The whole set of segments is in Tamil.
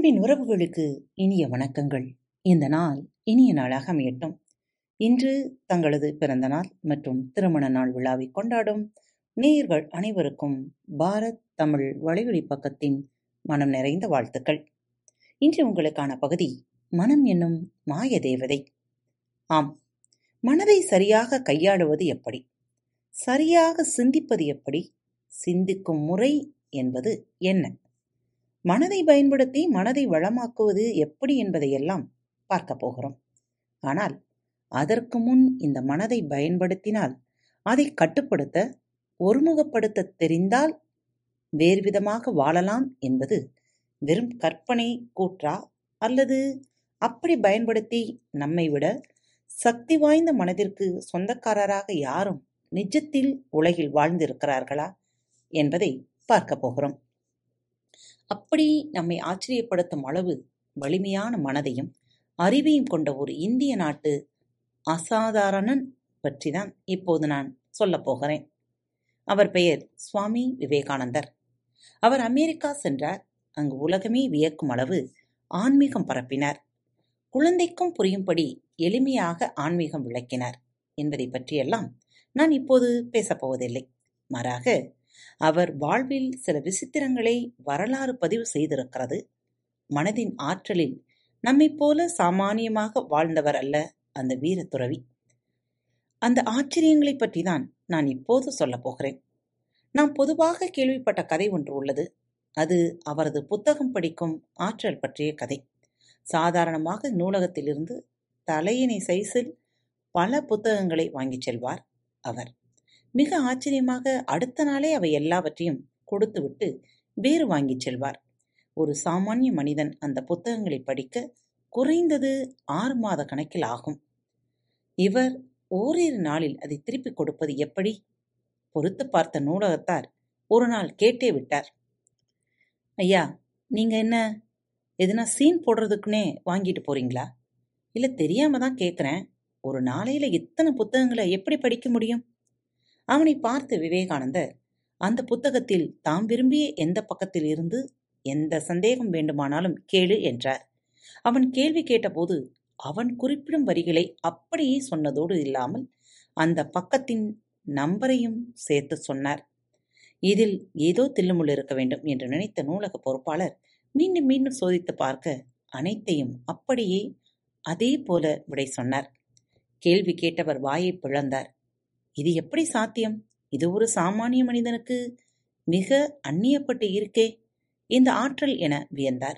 அன்பின் உறவுகளுக்கு இனிய வணக்கங்கள். இந்த நாள் இனிய நாளாக அமையட்டும். இன்று தங்களது பிறந்த நாள் மற்றும் திருமண நாள் விழாவை கொண்டாடும் நேயர்கள் அனைவருக்கும் பாரத் தமிழ் வலைவழி பக்கத்தின் மனம் நிறைந்த வாழ்த்துக்கள். இன்று உங்களுக்கான பகுதி மனம் என்னும் மாய தேவதை. ஆம், மனதை சரியாக கையாளுவது எப்படி, சரியாக சிந்திப்பது எப்படி, சிந்திக்கும் முறை என்பது என்ன, மனதை பயன்படுத்தி மனதை வளமாக்குவது எப்படி என்பதையெல்லாம் பார்க்க போகிறோம். ஆனால் அதற்கு முன் இந்த மனதை பயன்படுத்தினால், அதை கட்டுப்படுத்த ஒருமுகப்படுத்த தெரிந்தால் வேறுவிதமாக வாழலாம் என்பது வெறும் கற்பனை கூற்றா, அல்லது அப்படி பயன்படுத்தி நம்மை விட சக்தி வாய்ந்த மனதிற்கு சொந்தக்காரராக யாரும் நிஜத்தில் உலகில் வாழ்ந்திருக்கிறார்களா என்பதை பார்க்க போகிறோம். அப்படி நம்மை ஆச்சரியப்படுத்தும் அளவு வலிமையான மனதையும் அறிவையும் கொண்ட ஒரு இந்திய நாட்டு அசாதாரணன் பற்றி தான் இப்போது நான் சொல்லப்போகிறேன். அவர் பெயர் சுவாமி விவேகானந்தர். அவர் அமெரிக்கா சென்றார். அங்கு உலகமே வியக்கும் அளவு ஆன்மீகம் பரப்பினார். குழந்தைக்கும் புரியும்படி எளிமையாக ஆன்மீகம் விளக்கினார் என்பதை பற்றியெல்லாம் நான் இப்போது பேசப்போவதில்லை. மாறாக அவர் வாழ்வில் சில விசித்திரங்களை வரலாறு பதிவு செய்திருக்கிறது. மனதின் ஆற்றலில் நம்மை போல சாமானியமாக வாழ்ந்தவர் அல்ல அந்த வீரத்துறவி. அந்த ஆச்சரியங்களை பற்றி தான் நான் இப்போது சொல்லப்போகிறேன். நாம் பொதுவாக கேள்விப்பட்ட கதை ஒன்று உள்ளது. அது அவரது புத்தகம் படிக்கும் ஆற்றல் பற்றிய கதை. சாதாரணமாக நூலகத்திலிருந்து தலையணை சைஸில் பல புத்தகங்களை வாங்கிச் செல்வார் அவர். மிக ஆச்சரியமாக அடுத்த நாளே அவை எல்லாவற்றையும் கொடுத்துவிட்டு வேறு வாங்கிச் செல்வார். ஒரு சாமானிய மனிதன் அந்த புத்தகங்களை படிக்க குறைந்தது 6 மாத கணக்கில் ஆகும். இவர் ஓரிரு நாளில் அதை திருப்பிக் கொடுப்பது எப்படி? பொறுத்து பார்த்த நூலகத்தார் ஒரு நாள் கேட்டே விட்டார். ஐயா, நீங்க என்ன எதுனா சீன் போடுறதுக்குன்னே வாங்கிட்டு போறீங்களா? இல்லை, தெரியாம தான் கேட்குறேன். ஒரு நாளையில இத்தனை புத்தகங்களை எப்படி படிக்க முடியும்? அவனை பார்த்து விவேகானந்தர் அந்த புத்தகத்தில் தாம் விரும்பிய எந்த பக்கத்தில் இருந்து எந்த சந்தேகம் வேண்டுமானாலும் கேளு என்றார். அவன் கேள்வி கேட்டபோது அவன் குறிப்பிடும் வரிகளை அப்படியே சொன்னதோடு இல்லாமல் அந்த பக்கத்தின் நம்பரையும் சேர்த்து சொன்னார். இதில் ஏதோ தில்லுமுள்ளு இருக்க வேண்டும் என்று நினைத்த நூலக பொறுப்பாளர் மீண்டும் மீண்டும் சோதித்து பார்க்க அனைத்தையும் அப்படியே அதே போல விடை சொன்னார். கேள்வி கேட்டவர் வாயை பிளந்தார். இது எப்படி சாத்தியம்? இது ஒரு சாமானிய மனிதனுக்கு மிக அந்நியப்பட்டு இருக்கே இந்த ஆற்றல் என வியந்தார்.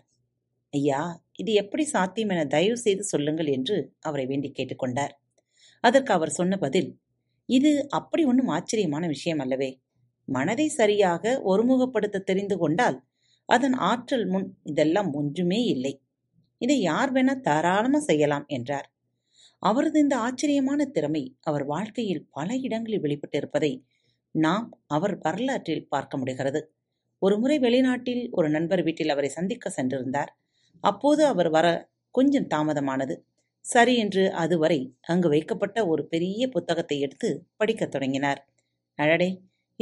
ஐயா, இது எப்படி சாத்தியம் என தயவு செய்து சொல்லுங்கள் என்று அவரை வேண்டி கேட்டுக்கொண்டார். அதற்கு அவர் சொன்ன பதில், இது அப்படி ஒன்றும் ஆச்சரியமான விஷயம் அல்லவே. மனதை சரியாக ஒருமுகப்படுத்த தெரிந்து கொண்டால் அதன் ஆற்றல் முன் இதெல்லாம் ஒன்றுமே இல்லை. இதை யார் வேணா தாராளமாக செய்யலாம் என்றார். அவரது இந்த ஆச்சரியமான திறமை அவர் வாழ்க்கையில் பல இடங்களில் வெளிப்பட்டிருப்பதை நாம் அவர் வரலாற்றில் பார்க்க முடிகிறது. ஒரு முறை வெளிநாட்டில் ஒரு நண்பர் வீட்டில் அவரை சந்திக்க சென்றிருந்தார். அப்போது அவர் வர கொஞ்சம் தாமதமானது. சரி என்று அதுவரை அங்கு வைக்கப்பட்ட ஒரு பெரிய புத்தகத்தை எடுத்து படிக்கத் தொடங்கினார். அடடே,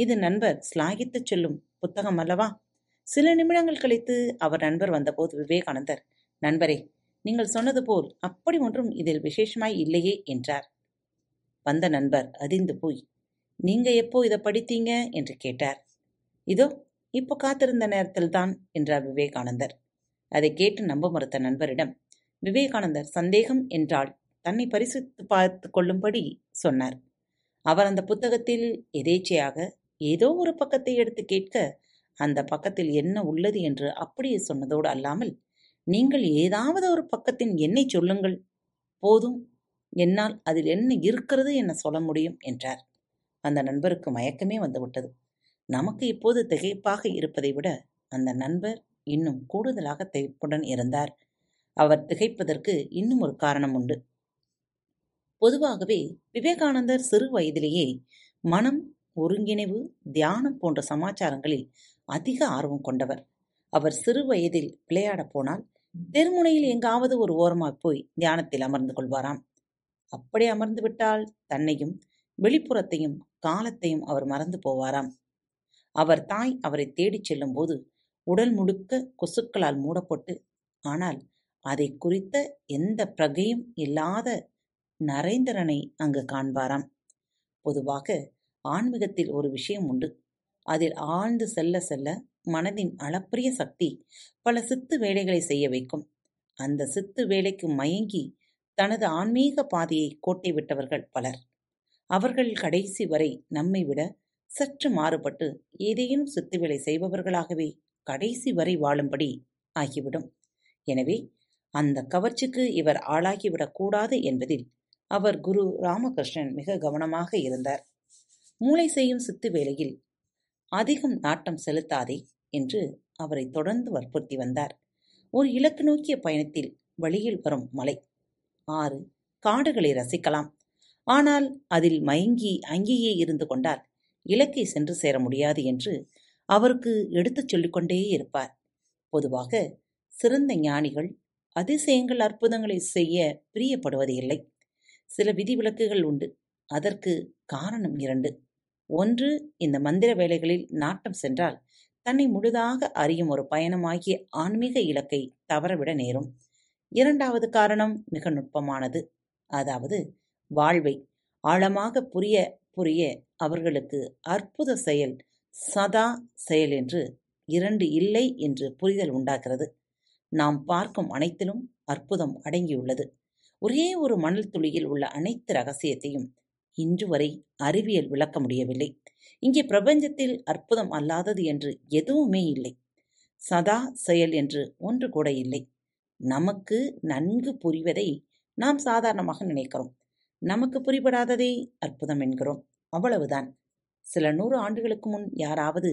இது நண்பர் ஸ்லாகித்து சொல்லும் புத்தகம் அல்லவா? சில நிமிடங்கள் கழித்து அவர் நண்பர் வந்தபோது விவேகானந்தர், நண்பரே, நீங்கள் சொன்னது போல் அப்படி ஒன்றும் இதில் விசேஷமாய் இல்லையே என்றார். வந்த நண்பர் அதிர்ந்து போய், நீங்க எப்போ இதை படித்தீங்க என்று கேட்டார். இதோ இப்போ காத்திருந்த நேரத்தில்தான் என்றார் விவேகானந்தர். அதை கேட்டு நம்ப மறுத்த நண்பரிடம் விவேகானந்தர் சந்தேகம் என்றால் தன்னை பரிசுத்து பார்த்து கொள்ளும்படி சொன்னார். அவர் அந்த புத்தகத்தில் எதேச்சையாக ஏதோ ஒரு பக்கத்தை எடுத்து கேட்க அந்த பக்கத்தில் என்ன உள்ளது என்று அப்படியே சொன்னதோடு அல்லாமல், நீங்கள் ஏதாவது ஒரு பக்கத்தின் என்னை சொல்லுங்கள், போதும், என்னால் அதில் என்ன இருக்கிறது என சொல்ல முடியும் என்றார். அந்த நண்பருக்கு மயக்கமே வந்துவிட்டது. நமக்கு இப்போது திகைப்பாக இருப்பதை விட அந்த நண்பர் இன்னும் கூடுதலாக திகைப்புடன் இருந்தார். அவர் திகைப்பதற்கு இன்னும் ஒரு காரணம் உண்டு. பொதுவாகவே விவேகானந்தர் சிறு வயதிலேயே மனம், ஒருங்கிணைவு, தியானம் போன்ற சமாச்சாரங்களில் அதிக ஆர்வம் கொண்டவர். அவர் சிறு வயதில் விளையாட போனால் தெருமுனையில் எங்காவது ஒரு ஓரமாக போய் தியானத்தில் அமர்ந்து கொள்வாராம். அப்படி அமர்ந்து விட்டால் தன்னையும் வெளிப்புறத்தையும் காலத்தையும் அவர் மறந்து போவாராம். அவர் தாய் அவரை தேடிச் செல்லும் போது உடல் முழுக்க கொசுக்களால் மூடப்பட்டு ஆனால் அதை குறித்த எந்த பிரகையும் இல்லாத நரேந்திரனை அங்கு காண்பாராம். பொதுவாக ஆன்மீகத்தில் ஒரு விஷயம் உண்டு. அதில் ஆழ்ந்து செல்ல செல்ல மனதின் அளப்பரிய சக்தி பல சித்து வேலைகளை செய்ய வைக்கும். அந்த சித்து வேலைக்கு மயங்கி தனது ஆன்மீக பாதையை கோட்டை விட்டவர்கள் பலர். அவர்கள் கடைசி வரை நம்மை விட சற்று மாறுபட்டு ஏதேனும் சித்து வேலை செய்பவர்களாகவே கடைசி வரை வாழும்படி ஆகிவிடும். எனவே அந்த கவர்ச்சிக்கு இவர் ஆளாகிவிடக்கூடாது என்பதில் அவர் குரு ராமகிருஷ்ணன் மிக கவனமாக இருந்தார். மூளை செய்யும் சித்து வேலையில் அதிகம் நாட்டம் செலுத்தாதே என்று அவரை தொடர்ந்து வற்புறுத்தி வந்தார். ஒரு இலக்கு நோக்கிய பயணத்தில் வழியில் வரும் மலை, ஆறு, காடுகளை ரசிக்கலாம். ஆனால் அதில் மயங்கி அங்கேயே இருந்து கொண்டால் இலக்கை சென்று சேர முடியாது என்று அவருக்கு எடுத்துச் சொல்லிக்கொண்டே இருப்பார். பொதுவாக சிறந்த ஞானிகள் அதிசயங்கள் அற்புதங்களை செய்ய பிரியப்படுவது இல்லை. சில விதிவிலக்குகள் உண்டு. அதற்கு காரணம் இரண்டு. ஒன்று, இந்த மந்திர வேலைகளில் நாட்டம் சென்றால் தன்னை முழுதாக அறியும் ஒரு பயணமாகிய ஆன்மீக இலக்கை தவறவிட நேரும். இரண்டாவது காரணம் மிக நுட்பமானது. அதாவது வாழ்வை ஆழமாக புரிய புரிய அவர்களுக்கு அற்புத செயல் சதா செயல் என்று இரண்டு இல்லை என்று புரிதல் உண்டாகிறது. நாம் பார்க்கும் அனைத்திலும் அற்புதம் அடங்கியுள்ளது. ஒரே ஒரு மணல் துளியில் உள்ள அனைத்து ரகசியத்தையும் இன்று வரை அறிவியல் விளக்க முடியவில்லை. இங்கே பிரபஞ்சத்தில் அற்புதம் அல்லாதது என்று எதுவுமே இல்லை. சதா செயல் என்று ஒன்று கூட இல்லை. நமக்கு நன்கு புரிவதை நாம் சாதாரணமாக நினைக்கிறோம். நமக்கு புரிபடாததை அற்புதம் என்கிறோம். அவ்வளவுதான். சில 100 ஆண்டுகளுக்கு முன் யாராவது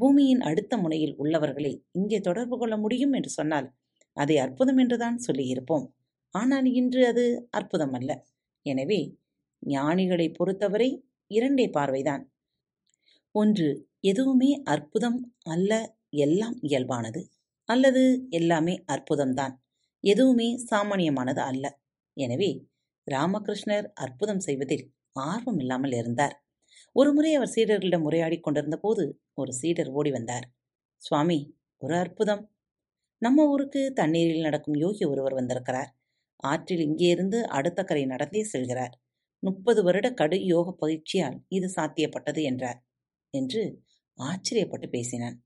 பூமியின் அடுத்த முனையில் உள்ளவர்களை இங்கே தொடர்பு கொள்ள முடியும் என்று சொன்னால் அதை அற்புதம் என்றுதான் சொல்லியிருப்போம். ஆனால் இன்று அது அற்புதம் அல்ல. எனவே ஞானிகளை பொறுத்தவரை இரண்டே பார்வைதான். ஒன்று, எதுவுமே அற்புதம் அல்ல, எல்லாம் இயல்பானது, அல்லது எல்லாமே அற்புதம்தான், எதுவுமே சாமானியமானது அல்ல. எனவே ராமகிருஷ்ணர் அற்புதம் செய்வதில் ஆர்வம் இல்லாமல் இருந்தார். ஒருமுறை அவர் சீடர்களிடம் உரையாடி கொண்டிருந்த போது ஒரு சீடர் ஓடி வந்தார். சுவாமி, ஒரு அற்புதம். நம்ம ஊருக்கு தண்ணீரில் நடக்கும் யோகி ஒருவர் வந்திருக்கிறார். ஆற்றில் இங்கேருந்து அடுத்த கரை நடந்தே செல்கிறார். 30 வருட கடு யோக பயிற்சியால் இது சாத்தியப்பட்டது என்றார் என்று ஆச்சரியப்பட்டு பேசினான்.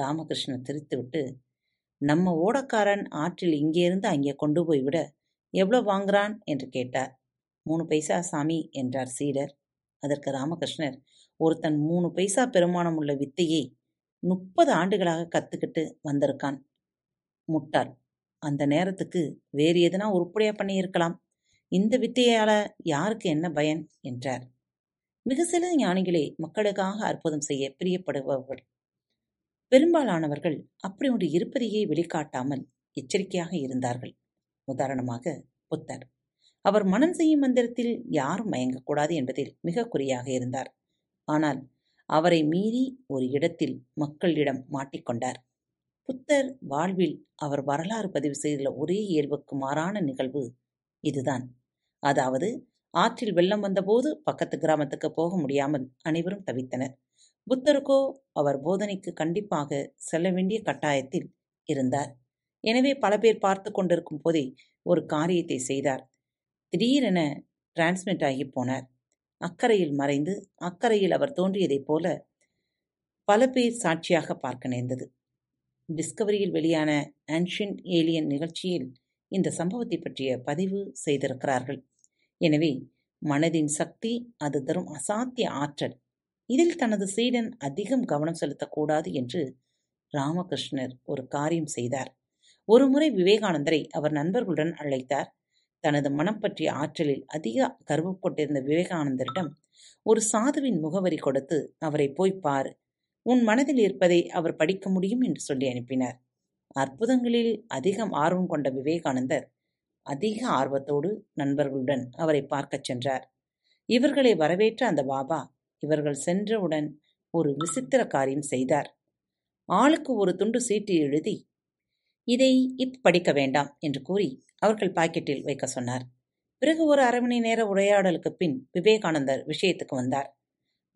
ராமகிருஷ்ணன் திருத்திவிட்டு, நம்ம ஓடக்காரன் ஆற்றில் இங்கேருந்து அங்கே கொண்டு போய்விட எவ்வளோ வாங்குறான் என்று கேட்டார். 3 பைசா சாமி என்றார் சீடர். அதற்கு ராமகிருஷ்ணர், ஒருத்தன் 3 பைசா பெருமானம் உள்ள வித்தையை 30 ஆண்டுகளாக கற்றுக்கிட்டு வந்திருக்கான். முட்டாள். அந்த நேரத்துக்கு வேறு எதுனா உருப்படியாக பண்ணியிருக்கலாம். இந்த வித்தையால் யாருக்கு என்ன பயன் என்றார். மிக சில ஞானிகளே மக்களுக்காக அற்புதம் செய்ய பிரியப்படுபவர்கள். பெரும்பாலானவர்கள் அப்படி ஒன்று இருப்பதையே வெளிக்காட்டாமல் எச்சரிக்கையாக இருந்தார்கள். உதாரணமாக புத்தர். அவர் மனம் செய்யும் மந்திரத்தில் யாரும் மயங்கக்கூடாது என்பதில் மிக குறியாக இருந்தார். ஆனால் அவரை மீறி ஒரு இடத்தில் மக்களிடம் மாட்டிக்கொண்டார். புத்தர் வாழ்வில் அவர் வரலாறு பதிவு செய்துள்ள ஒரே இயல்புக்கு மாறான நிகழ்வு இதுதான். அதாவது ஆற்றில் வெள்ளம் வந்தபோது பக்கத்து கிராமத்துக்கு போக முடியாமல் அனைவரும் தவித்தனர். புத்தருக்கோ அவர் போதனைக்கு கண்டிப்பாக செல்ல வேண்டிய கட்டாயத்தில் இருந்தார். எனவே பல பேர் பார்த்து கொண்டிருக்கும் போதே ஒரு காரியத்தை செய்தார். திடீரென டிரான்ஸ்மிட் ஆகி போனார். அக்கறையில் மறைந்து அக்கறையில் அவர் தோன்றியதைப் போல பல பேர் சாட்சியாக பார்க்க நேர்ந்தது. டிஸ்கவரியில் வெளியான ஆன்ஷியன்ட் ஏலியன் நிகழ்ச்சியில் இந்த சம்பவத்தை பற்றிய பதிவு செய்திருக்கிறார்கள். எனவே மனதின் சக்தி, அது தரும் அசாத்திய ஆற்றல், இதில் தனது சீடன் அதிகம் கவனம் செலுத்தக்கூடாது என்று ராமகிருஷ்ணர் ஒரு காரியம் செய்தார். ஒருமுறை விவேகானந்தரை அவர் நண்பர்களுடன் அழைத்தார். தனது மனம் பற்றிய ஆற்றலில் அதிக கர்வம் கொண்டிருந்த விவேகானந்தரிடம் ஒரு சாதுவின் முகவரி கொடுத்து, அவரை போய் பார், உன் மனதில் இருப்பதை அவர் படிக்க முடியும் என்று சொல்லி அனுப்பினார். அற்புதங்களில் அதிகம் ஆர்வம் கொண்ட விவேகானந்தர் அதிக ஆர்வத்தோடு நண்பர்களுடன் அவரை பார்க்கச் சென்றார். இவர்களை வரவேற்ற அந்த பாபா இவர்கள் சென்றவுடன் ஒரு விசித்திர காரியம் செய்தார். ஆளுக்கு ஒரு துண்டு சீட்டு எழுதி, இதை படிக்க வேண்டாம் என்று கூறி அவர்கள் பாக்கெட்டில் வைக்க சொன்னார். பிறகு ஒரு 1/2 மணி நேர உரையாடலுக்கு பின் விவேகானந்தர் விஷயத்துக்கு வந்தார்.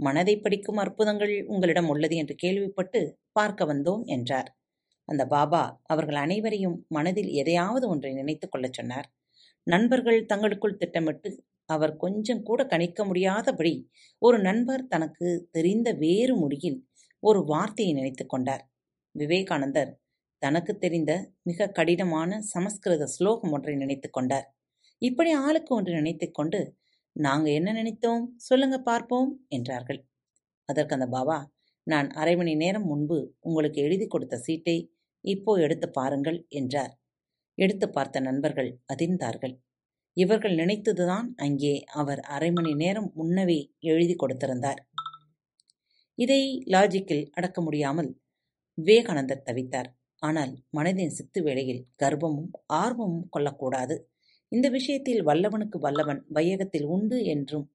மனதை படிக்கும் அற்புதங்கள் உங்களிடம் உள்ளது என்று கேள்விப்பட்டு பார்க்க வந்தோம் என்றார். அந்த பாபா அவர்கள் அனைவரையும் மனதில் எதையாவது ஒன்றை நினைத்து கொள்ள சொன்னார். நண்பர்கள் தங்களுக்குள் திட்டமிட்டு அவர் கொஞ்சம் கூட கணிக்க முடியாதபடி ஒரு நண்பர் தனக்கு தெரிந்த வேறு மொழியில் ஒரு வார்த்தையை நினைத்து கொண்டார். விவேகானந்தர் தனக்கு தெரிந்த மிக கடினமான சமஸ்கிருத ஸ்லோகம் ஒன்றை நினைத்து கொண்டார். இப்படி ஆளுக்கு ஒன்று நினைத்து கொண்டு, நாங்கள் என்ன நினைத்தோம் சொல்லுங்க பார்ப்போம் என்றார்கள். அதற்கு அந்த பாபா, நான் அரை மணி நேரம் முன்பு உங்களுக்கு எழுதி கொடுத்த சீட்டை இப்போ எடுத்து பாருங்கள் என்றார். எடுத்து பார்த்த நண்பர்கள் அதிர்ந்தார்கள். இவர்கள் நினைத்ததுதான் அங்கே அவர் அரை மணி நேரம் முன்னவே எழுதி கொடுத்திருந்தார். இதை லாஜிக்கில் அடக்க முடியாமல் விவேகானந்தர் தவித்தார். ஆனால் மனதின் சித்து வேளையில் கர்வமும் ஆர்வமும் கொள்ளக்கூடாது. இந்த விஷயத்தில் வல்லவனுக்கு வல்லவன் வையகத்தில் உண்டு என்றும்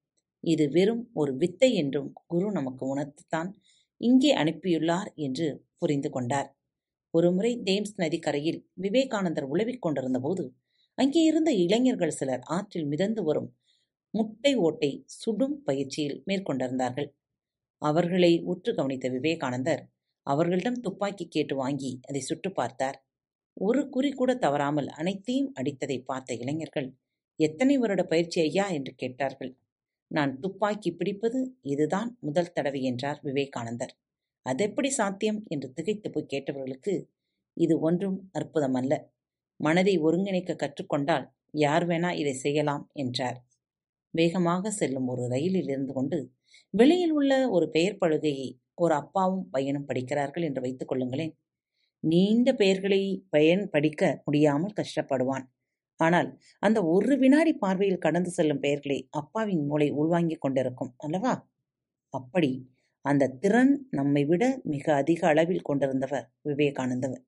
இது வெறும் ஒரு வித்தை என்றும் குரு நமக்கு உணர்த்துத்தான் இங்கே அனுப்பியுள்ளார் என்று புரிந்து கொண்டார். ஒருமுறை தேம்ஸ் நதிக்கரையில் விவேகானந்தர் உலவிக் கொண்டிருந்த போது அங்கே இருந்த இளைஞர்கள் சிலர் ஆற்றில் மிதந்து வரும் முட்டை ஓட்டை சுடும் பயிற்சியில் மேற்கொண்டிருந்தார்கள். அவர்களை உற்று கவனித்த விவேகானந்தர் அவர்களிடம் துப்பாக்கி கேட்டு வாங்கி அதை சுட்டு பார்த்தார். ஒரு குறி கூட தவறாமல் அனைத்தையும் அடித்ததை பார்த்த இளைஞர்கள், எத்தனை வருட பயிற்சி ஐயா என்று கேட்டார்கள். நான் துப்பாக்கி பிடிப்பது இதுதான் முதல் தடவை என்றார் விவேகானந்தர். அதெப்படி சாத்தியம் என்று திகைத்து போய் கேட்டவர்களுக்கு, இது ஒன்றும் அற்புதமல்ல, மனதை ஒருங்கிணைக்க கற்றுக்கொண்டால் யார் வேணா இதை செய்யலாம் என்றார். வேகமாக செல்லும் ஒரு ரயிலில் இருந்து கொண்டு வெளியில் உள்ள ஒரு பெயர் பலகையை ஒரு அப்பாவும் பையனும் படிக்கிறார்கள் என்று வைத்துக் கொள்ளுங்களேன். நீண்ட பெயர்களை பையன் படிக்க முடியாமல் கஷ்டப்படுவான். ஆனால் அந்த ஒரு வினாடி பார்வையில் கடந்து செல்லும் பெயர்களை அப்பாவின் மூளை உள்வாங்கிக் கொண்டிருக்கும் அல்லவா? அப்படி அந்த திறன் நம்மை விட மிக அதிக அளவில் கொண்டிருந்தவர் விவேகானந்தவர்.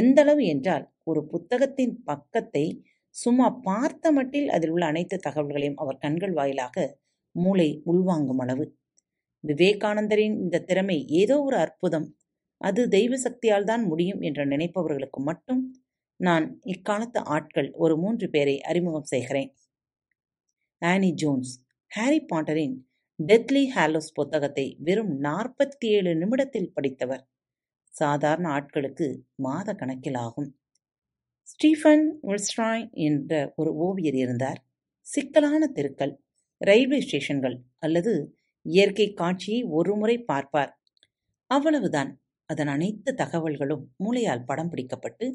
எந்தளவு என்றால், ஒரு புத்தகத்தின் பக்கத்தை சும்மா பார்த்த மட்டில் அதில் உள்ள அனைத்து தகவல்களையும் அவர் கண்கள் வாயிலாக மூளை உள்வாங்கும் அளவு. விவேகானந்தரின் இந்த திறமை ஏதோ ஒரு அற்புதம், அது தெய்வ சக்தியால் தான் முடியும் என்று நினைப்பவர்களுக்கு மட்டும் நான் இக்காலத்து ஆட்கள் ஒரு 3 பேரை அறிமுகம் செய்கிறேன். ஆனி ஜோன்ஸ் ஹாரி பாட்டரின் டெத்லி ஹாலோஸ் புத்தகத்தை வெறும் 47 நிமிடத்தில் படித்தவர். சாதாரண ஆட்களுக்கு மாத கணக்கில் ஆகும். ஸ்டீஃபன் என்ற ஒரு ஓவியர் இருந்தார். சிக்கலான தெருக்கள், ரயில்வே ஸ்டேஷன்கள் அல்லது இயற்கை காட்சியை ஒருமுறை பார்ப்பார், அவ்வளவுதான். அதன் அனைத்து தகவல்களும் மூளையால் படம் பிடிக்கப்பட்டு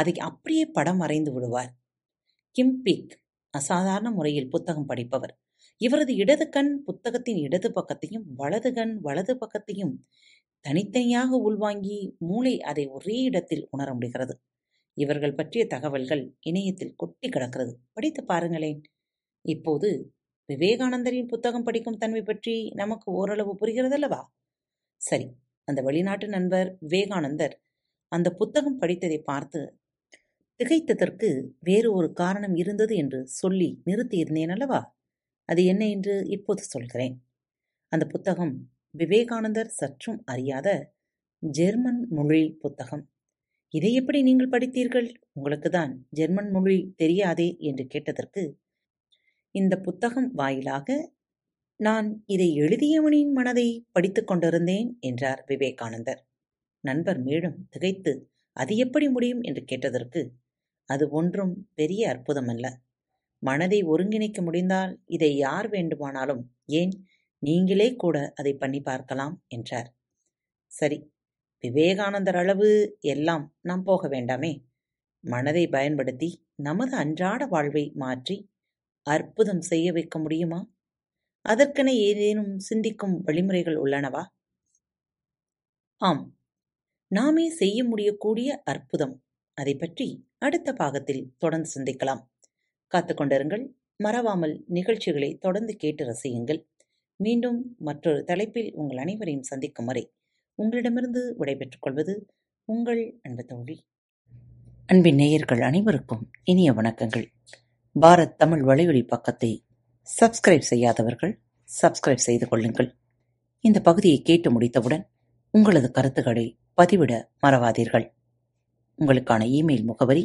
அதை அப்படியே படம் வரைந்து விடுவார். கிம்பிக் அசாதாரண முறையில் புத்தகம் படிப்பவர். இவரது இடது கண் புத்தகத்தின் இடது பக்கத்தையும் வலது கண் வலது பக்கத்தையும் தனித்தனியாக உள்வாங்கி மூளை அதை ஒரே இடத்தில் உணர முடிகிறது. இவர்கள் பற்றிய தகவல்கள் இணையத்தில் கொட்டி கிடக்கிறது, படித்து பாருங்களேன். இப்போது விவேகானந்தரின் புத்தகம் படிக்கும் தன்மை பற்றி நமக்கு ஓரளவு புரிகிறதல்லவா? சரி, அந்த வெளிநாட்டு நண்பர் விவேகானந்தர் அந்த புத்தகம் படித்ததை பார்த்து திகைத்ததற்கு வேறு ஒரு காரணம் இருந்தது என்று சொல்லி நிறுத்தியிருந்தேன் அல்லவா? அது என்ன என்று இப்போது சொல்கிறேன். அந்த புத்தகம் விவேகானந்தர் சற்றும் அறியாத ஜெர்மன் மொழி புத்தகம். இதை எப்படி நீங்கள் படித்தீர்கள், உங்களுக்கு தான் ஜெர்மன் மொழி தெரியாதே என்று கேட்டதற்கு, இந்த புத்தகம் வாயிலாக நான் இதை எழுதியவனின் மனதை படித்து கொண்டிருந்தேன் என்றார் விவேகானந்தர். நண்பர் மேலும் திகைத்து, அது எப்படி முடியும் என்று கேட்டதற்கு, அது ஒன்றும் பெரிய அற்புதமல்ல, மனதை ஒருங்கிணைக்க முடிந்தால் இதை யார் வேண்டுமானாலும், ஏன் நீங்களே கூட அதை பண்ணி பார்க்கலாம் என்றார். சரி, விவேகானந்தர் அளவு எல்லாம் நாம் போக வேண்டாமே. மனதை பயன்படுத்தி நமது அன்றாட வாழ்வை மாற்றி அற்புதம் செய்ய வைக்க முடியுமா? அதற்கென ஏதேனும் சிந்திக்கும் வழிமுறைகள் உள்ளனவா? ஆம், நாமே செய்ய முடியக்கூடிய அற்புதம். அதை பற்றி அடுத்த பாகத்தில் தொடர்ந்து சிந்திக்கலாம். காத்துக்கொண்டிருங்கள். மறவாமல் நிகழ்ச்சிகளை தொடர்ந்து கேட்டு ரசியுங்கள். மீண்டும் மற்றொரு தலைப்பில் உங்கள் அனைவரையும் சந்திக்கும் வரை உங்களிடமிருந்து விடைபெற்றுக் கொள்வது உங்கள் அன்பு தோழி. அன்பின் நேயர்கள் அனைவருக்கும் இனிய வணக்கங்கள். பாரத் தமிழ் வலையொலி பக்கத்தை சப்ஸ்கிரைப் செய்யாதவர்கள் சப்ஸ்கிரைப் செய்து கொள்ளுங்கள். இந்த பகுதியை கேட்டு முடித்தவுடன் உங்களது கருத்துக்களை பதிவிட மறவாதீர்கள். உங்களுக்கான இமெயில் முகவரி